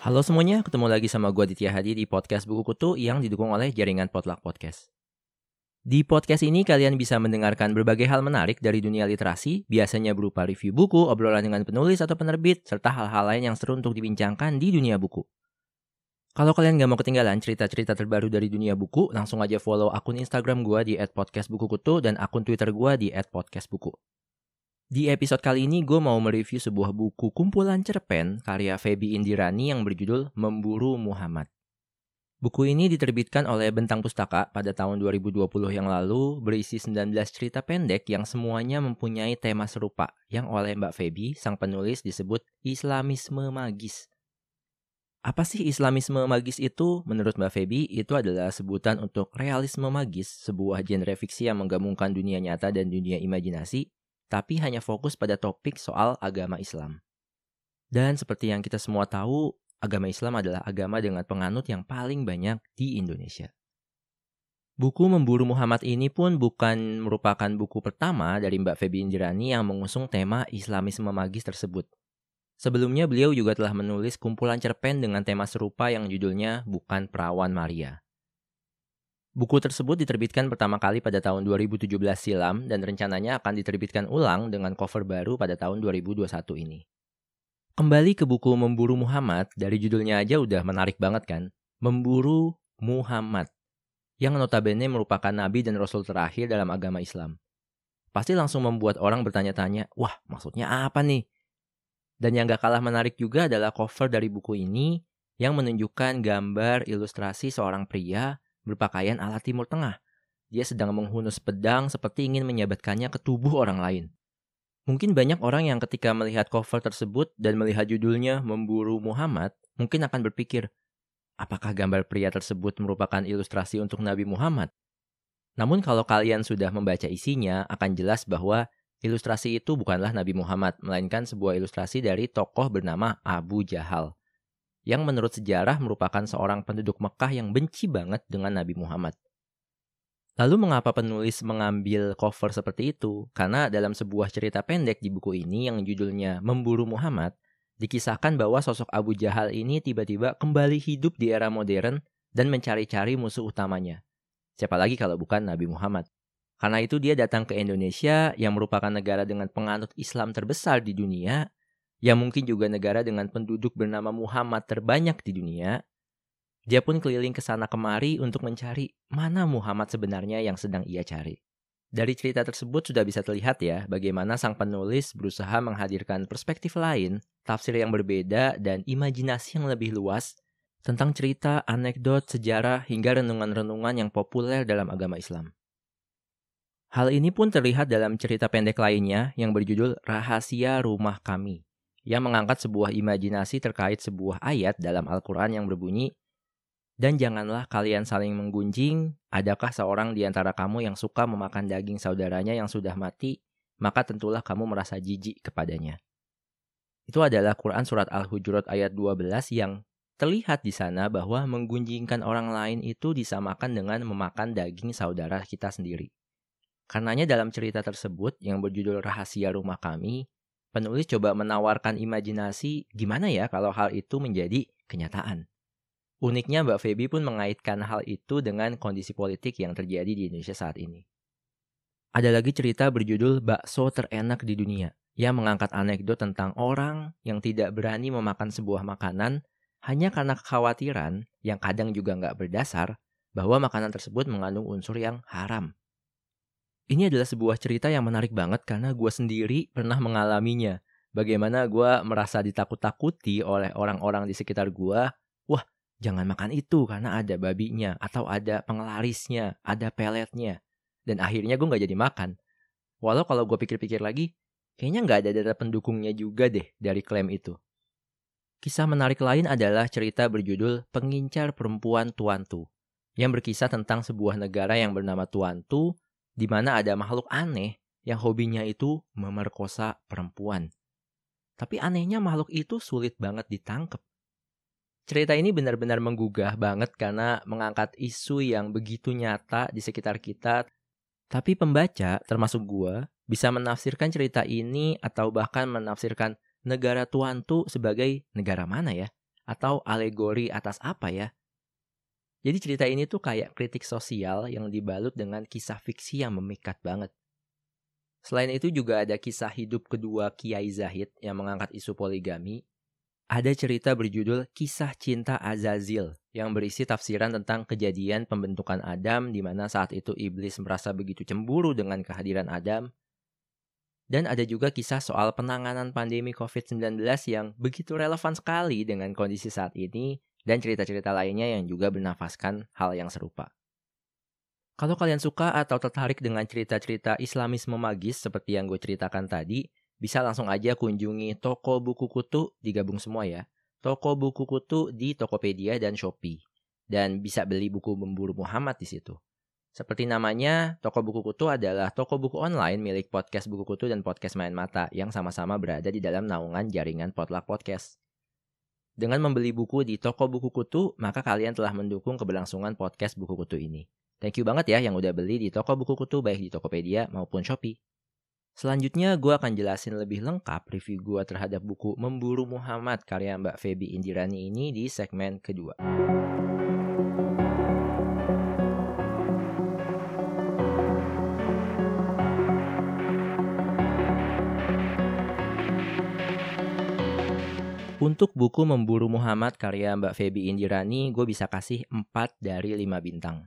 Halo semuanya, ketemu lagi sama gue Ditya Hadi di Podcast Buku Kutu yang didukung oleh jaringan Potluck Podcast. Di podcast ini kalian bisa mendengarkan berbagai hal menarik dari dunia literasi, biasanya berupa review buku, obrolan dengan penulis atau penerbit, serta hal-hal lain yang seru untuk dibincangkan di dunia buku. Kalau kalian gak mau ketinggalan cerita-cerita terbaru dari dunia buku, langsung aja follow akun Instagram gue di @podcastbukukutu dan akun Twitter gue di @podcastbuku. Di episode kali ini gue mau mereview sebuah buku kumpulan cerpen karya Feby Indirani yang berjudul Memburu Muhammad. Buku ini diterbitkan oleh Bentang Pustaka pada tahun 2020 yang lalu, berisi 19 cerita pendek yang semuanya mempunyai tema serupa yang oleh Mbak Feby, sang penulis, disebut Islamisme Magis. Apa sih Islamisme Magis itu? Menurut Mbak Feby, itu adalah sebutan untuk realisme magis, sebuah genre fiksi yang menggabungkan dunia nyata dan dunia imajinasi, tapi hanya fokus pada topik soal agama Islam. Dan seperti yang kita semua tahu, agama Islam adalah agama dengan penganut yang paling banyak di Indonesia. Buku Memburu Muhammad ini pun bukan merupakan buku pertama dari Mbak Feby Indirani yang mengusung tema Islamisme Magis tersebut. Sebelumnya beliau juga telah menulis kumpulan cerpen dengan tema serupa yang judulnya Bukan Perawan Maria. Buku tersebut diterbitkan pertama kali pada tahun 2017 silam dan rencananya akan diterbitkan ulang dengan cover baru pada tahun 2021 ini. Kembali ke buku Memburu Muhammad, dari judulnya aja udah menarik banget kan? Memburu Muhammad, yang notabene merupakan nabi dan rasul terakhir dalam agama Islam. Pasti langsung membuat orang bertanya-tanya, wah maksudnya apa nih? Dan yang gak kalah menarik juga adalah cover dari buku ini yang menunjukkan gambar ilustrasi seorang pria berpakaian ala Timur Tengah. Dia sedang menghunus pedang seperti ingin menyabatkannya ke tubuh orang lain. Mungkin banyak orang yang ketika melihat cover tersebut dan melihat judulnya Memburu Muhammad, mungkin akan berpikir, apakah gambar pria tersebut merupakan ilustrasi untuk Nabi Muhammad? Namun kalau kalian sudah membaca isinya, akan jelas bahwa ilustrasi itu bukanlah Nabi Muhammad, melainkan sebuah ilustrasi dari tokoh bernama Abu Jahal, yang menurut sejarah merupakan seorang penduduk Mekah yang benci banget dengan Nabi Muhammad. Lalu mengapa penulis mengambil cover seperti itu? Karena dalam sebuah cerita pendek di buku ini yang judulnya Memburu Muhammad, dikisahkan bahwa sosok Abu Jahal ini tiba-tiba kembali hidup di era modern dan mencari-cari musuh utamanya. Siapa lagi kalau bukan Nabi Muhammad? Karena itu dia datang ke Indonesia yang merupakan negara dengan penganut Islam terbesar di dunia, yang mungkin juga negara dengan penduduk bernama Muhammad terbanyak di dunia. Dia pun keliling ke sana kemari untuk mencari mana Muhammad sebenarnya yang sedang ia cari. Dari cerita tersebut sudah bisa terlihat ya bagaimana sang penulis berusaha menghadirkan perspektif lain, tafsir yang berbeda, dan imajinasi yang lebih luas tentang cerita, anekdot, sejarah, hingga renungan-renungan yang populer dalam agama Islam. Hal ini pun terlihat dalam cerita pendek lainnya yang berjudul Rahasia Rumah Kami, yang mengangkat sebuah imajinasi terkait sebuah ayat dalam Al-Quran yang berbunyi, dan janganlah kalian saling menggunjing, adakah seorang di antara kamu yang suka memakan daging saudaranya yang sudah mati, maka tentulah kamu merasa jijik kepadanya. Itu adalah Quran Surat Al-Hujurat ayat 12 yang terlihat di sana bahwa menggunjingkan orang lain itu disamakan dengan memakan daging saudara kita sendiri. Karenanya dalam cerita tersebut yang berjudul Rahasia Rumah Kami, penulis coba menawarkan imajinasi gimana ya kalau hal itu menjadi kenyataan. Uniknya Mbak Feby pun mengaitkan hal itu dengan kondisi politik yang terjadi di Indonesia saat ini. Ada lagi cerita berjudul Bakso Terenak di Dunia yang mengangkat anekdot tentang orang yang tidak berani memakan sebuah makanan hanya karena kekhawatiran yang kadang juga nggak berdasar bahwa makanan tersebut mengandung unsur yang haram. Ini adalah sebuah cerita yang menarik banget karena gue sendiri pernah mengalaminya. Bagaimana gue merasa ditakut-takuti oleh orang-orang di sekitar gue. Wah, jangan makan itu karena ada babinya, atau ada penglarisnya, ada peletnya. Dan akhirnya gue gak jadi makan. Walau kalau gue pikir-pikir lagi, kayaknya gak ada data pendukungnya juga deh dari klaim itu. Kisah menarik lain adalah cerita berjudul Pengincar Perempuan Tuantu, yang berkisah tentang sebuah negara yang bernama Tuantu, di mana ada makhluk aneh yang hobinya itu memerkosa perempuan. Tapi anehnya makhluk itu sulit banget ditangkap. Cerita ini benar-benar menggugah banget karena mengangkat isu yang begitu nyata di sekitar kita. Tapi pembaca, termasuk gua, bisa menafsirkan cerita ini atau bahkan menafsirkan negara Tuantu sebagai negara mana ya? Atau alegori atas apa ya? Jadi cerita ini tuh kayak kritik sosial yang dibalut dengan kisah fiksi yang memikat banget. Selain itu juga ada kisah hidup kedua Kiai Zahid yang mengangkat isu poligami. Ada cerita berjudul Kisah Cinta Azazil yang berisi tafsiran tentang kejadian pembentukan Adam di mana saat itu iblis merasa begitu cemburu dengan kehadiran Adam. Dan ada juga kisah soal penanganan pandemi COVID-19 yang begitu relevan sekali dengan kondisi saat ini dan cerita-cerita lainnya yang juga bernafaskan hal yang serupa. Kalau kalian suka atau tertarik dengan cerita-cerita Islamisme Magis seperti yang gue ceritakan tadi, bisa langsung aja kunjungi Toko Buku Kutu, digabung semua ya. Toko Buku Kutu di Tokopedia dan Shopee. Dan bisa beli buku Memburu Muhammad di situ. Seperti namanya, Toko Buku Kutu adalah toko buku online milik Podcast Buku Kutu dan Podcast Main Mata yang sama-sama berada di dalam naungan jaringan Potluck Podcast. Dengan membeli buku di Toko Buku Kutu, maka kalian telah mendukung keberlangsungan Podcast Buku Kutu ini. Thank you banget ya yang udah beli di Toko Buku Kutu baik di Tokopedia maupun Shopee. Selanjutnya gue akan jelasin lebih lengkap review gue terhadap buku Memburu Muhammad karya Mbak Feby Indirani ini di segmen kedua. Untuk buku Memburu Muhammad karya Mbak Feby Indirani, gue bisa kasih 4 dari 5 bintang.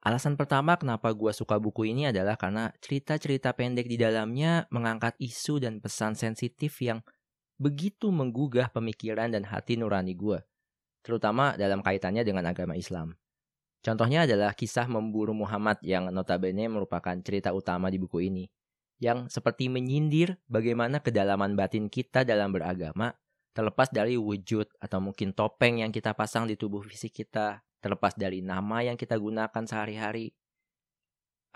Alasan pertama kenapa gue suka buku ini adalah karena cerita-cerita pendek di dalamnya mengangkat isu dan pesan sensitif yang begitu menggugah pemikiran dan hati nurani gue, terutama dalam kaitannya dengan agama Islam. Contohnya adalah kisah Memburu Muhammad yang notabene merupakan cerita utama di buku ini, yang seperti menyindir bagaimana kedalaman batin kita dalam beragama, terlepas dari wujud atau mungkin topeng yang kita pasang di tubuh fisik kita, terlepas dari nama yang kita gunakan sehari-hari.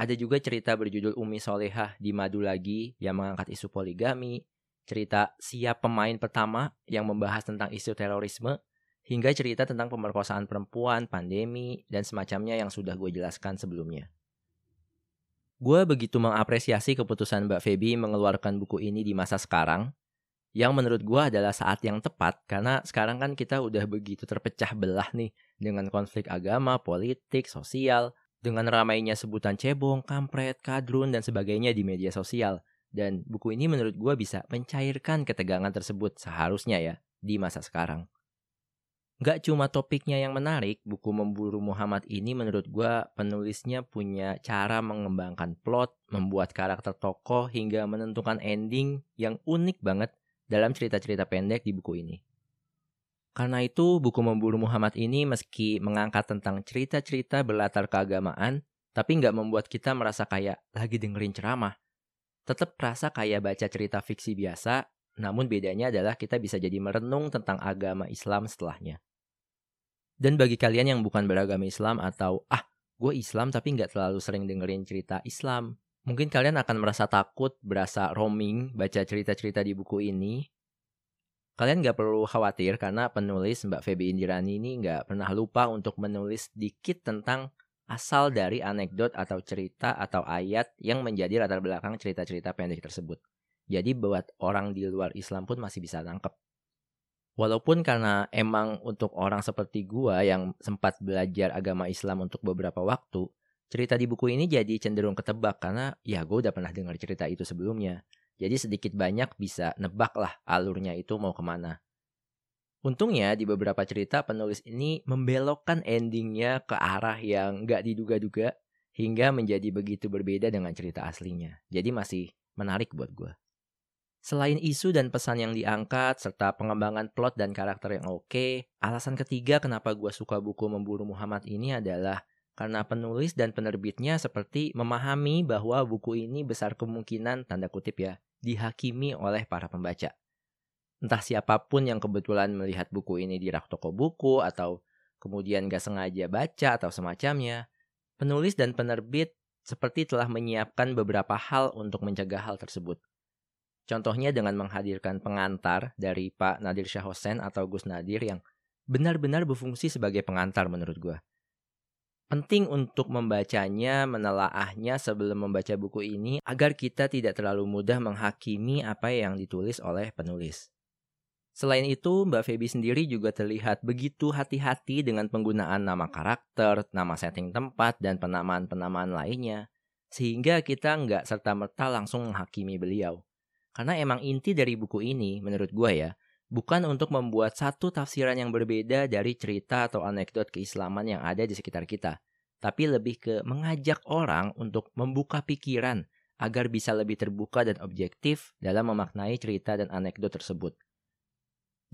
Ada juga cerita berjudul Umi Solehah di Madu Lagi yang mengangkat isu poligami, cerita Siap Pemain Pertama yang membahas tentang isu terorisme, hingga cerita tentang pemerkosaan perempuan, pandemi, dan semacamnya yang sudah gue jelaskan sebelumnya. Gue begitu mengapresiasi keputusan Mbak Feby mengeluarkan buku ini di masa sekarang, yang menurut gue adalah saat yang tepat karena sekarang kan kita udah begitu terpecah belah nih dengan konflik agama, politik, sosial, dengan ramainya sebutan cebong, kampret, kadrun, dan sebagainya di media sosial. Dan buku ini menurut gue bisa mencairkan ketegangan tersebut seharusnya ya di masa sekarang. Gak cuma topiknya yang menarik, buku Memburu Muhammad ini menurut gue penulisnya punya cara mengembangkan plot, membuat karakter tokoh, hingga menentukan ending yang unik banget dalam cerita-cerita pendek di buku ini. Karena itu, buku Memburu Muhammad ini meski mengangkat tentang cerita-cerita berlatar keagamaan, tapi nggak membuat kita merasa kayak lagi dengerin ceramah. Tetap terasa kayak baca cerita fiksi biasa, namun bedanya adalah kita bisa jadi merenung tentang agama Islam setelahnya. Dan bagi kalian yang bukan beragama Islam atau, gue Islam tapi nggak terlalu sering dengerin cerita Islam, mungkin kalian akan merasa takut, berasa roaming baca cerita-cerita di buku ini. Kalian gak perlu khawatir karena penulis Mbak Feby Indirani ini gak pernah lupa untuk menulis dikit tentang asal dari anekdot atau cerita atau ayat yang menjadi latar belakang cerita-cerita pendek tersebut. Jadi buat orang di luar Islam pun masih bisa nangkep. Walaupun karena emang untuk orang seperti gua yang sempat belajar agama Islam untuk beberapa waktu, cerita di buku ini jadi cenderung ketebak karena ya gue udah pernah dengar cerita itu sebelumnya. Jadi sedikit banyak bisa nebak lah alurnya itu mau kemana. Untungnya di beberapa cerita penulis ini membelokkan endingnya ke arah yang gak diduga-duga hingga menjadi begitu berbeda dengan cerita aslinya. Jadi masih menarik buat gue. Selain isu dan pesan yang diangkat serta pengembangan plot dan karakter yang oke, alasan ketiga kenapa gue suka buku Memburu Muhammad ini adalah karena penulis dan penerbitnya seperti memahami bahwa buku ini besar kemungkinan, tanda kutip ya, dihakimi oleh para pembaca. Entah siapapun yang kebetulan melihat buku ini di rak toko buku atau kemudian gak sengaja baca atau semacamnya, penulis dan penerbit seperti telah menyiapkan beberapa hal untuk mencegah hal tersebut. Contohnya dengan menghadirkan pengantar dari Pak Nadir Syah Hosen atau Gus Nadir yang benar-benar berfungsi sebagai pengantar menurut gue. Penting untuk membacanya, menelaahnya sebelum membaca buku ini agar kita tidak terlalu mudah menghakimi apa yang ditulis oleh penulis. Selain itu, Mbak Feby sendiri juga terlihat begitu hati-hati dengan penggunaan nama karakter, nama setting tempat, dan penamaan-penamaan lainnya. Sehingga kita nggak serta-merta langsung menghakimi beliau. Karena emang inti dari buku ini, menurut gue ya, bukan untuk membuat satu tafsiran yang berbeda dari cerita atau anekdot keislaman yang ada di sekitar kita. Tapi lebih ke mengajak orang untuk membuka pikiran agar bisa lebih terbuka dan objektif dalam memaknai cerita dan anekdot tersebut.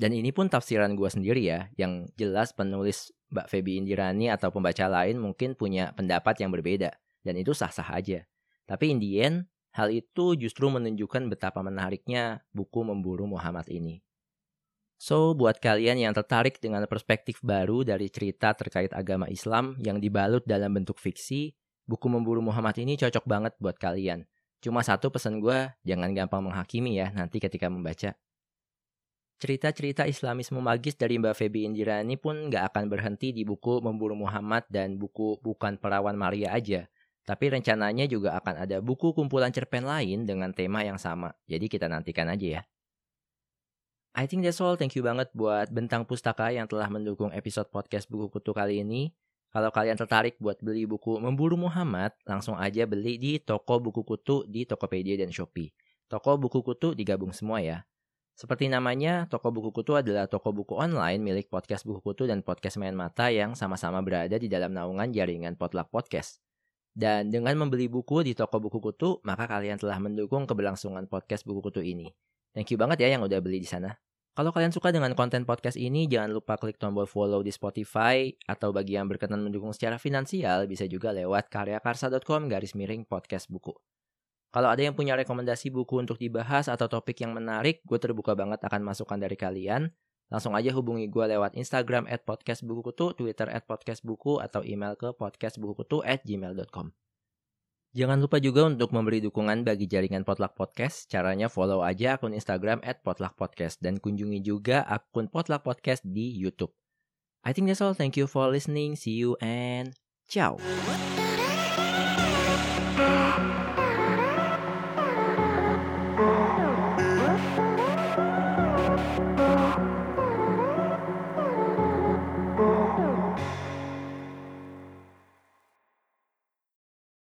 Dan ini pun tafsiran gue sendiri ya, yang jelas penulis Mbak Feby Indirani atau pembaca lain mungkin punya pendapat yang berbeda, dan itu sah-sah aja. Tapi in the end, hal itu justru menunjukkan betapa menariknya buku Memburu Muhammad ini. So, buat kalian yang tertarik dengan perspektif baru dari cerita terkait agama Islam yang dibalut dalam bentuk fiksi, buku Memburu Muhammad ini cocok banget buat kalian. Cuma satu pesan gue, jangan gampang menghakimi ya nanti ketika membaca. Cerita-cerita Islamisme Magis dari Mbak Feby Indirani pun gak akan berhenti di buku Memburu Muhammad dan buku Bukan Perawan Maria aja. Tapi rencananya juga akan ada buku kumpulan cerpen lain dengan tema yang sama. Jadi kita nantikan aja ya. I think that's all. Thank you banget buat Bentang Pustaka yang telah mendukung episode podcast Buku Kutu kali ini. Kalau kalian tertarik buat beli buku Memburu Muhammad, langsung aja beli di toko Buku Kutu di Tokopedia dan Shopee. Toko Buku Kutu digabung semua ya. Seperti namanya, Toko Buku Kutu adalah toko buku online milik Podcast Buku Kutu dan Podcast Main Mata yang sama-sama berada di dalam naungan jaringan Potluck Podcast. Dan dengan membeli buku di Toko Buku Kutu, maka kalian telah mendukung keberlangsungan Podcast Buku Kutu ini. Thank you banget ya yang udah beli di sana. Kalau kalian suka dengan konten podcast ini, jangan lupa klik tombol follow di Spotify, atau bagi yang berkenan mendukung secara finansial, bisa juga lewat karyakarsa.com/podcast buku. Kalau ada yang punya rekomendasi buku untuk dibahas atau topik yang menarik, gue terbuka banget akan masukan dari kalian. Langsung aja hubungi gue lewat Instagram @podcastbukukutu, Twitter @podcastbuku, atau email ke podcastbukukutu@gmail.com. Jangan lupa juga untuk memberi dukungan bagi jaringan Potluck Podcast. Caranya follow aja akun Instagram @potluckpodcast dan kunjungi juga akun Potluck Podcast di YouTube. I think that's all. Thank you for listening. See you and ciao.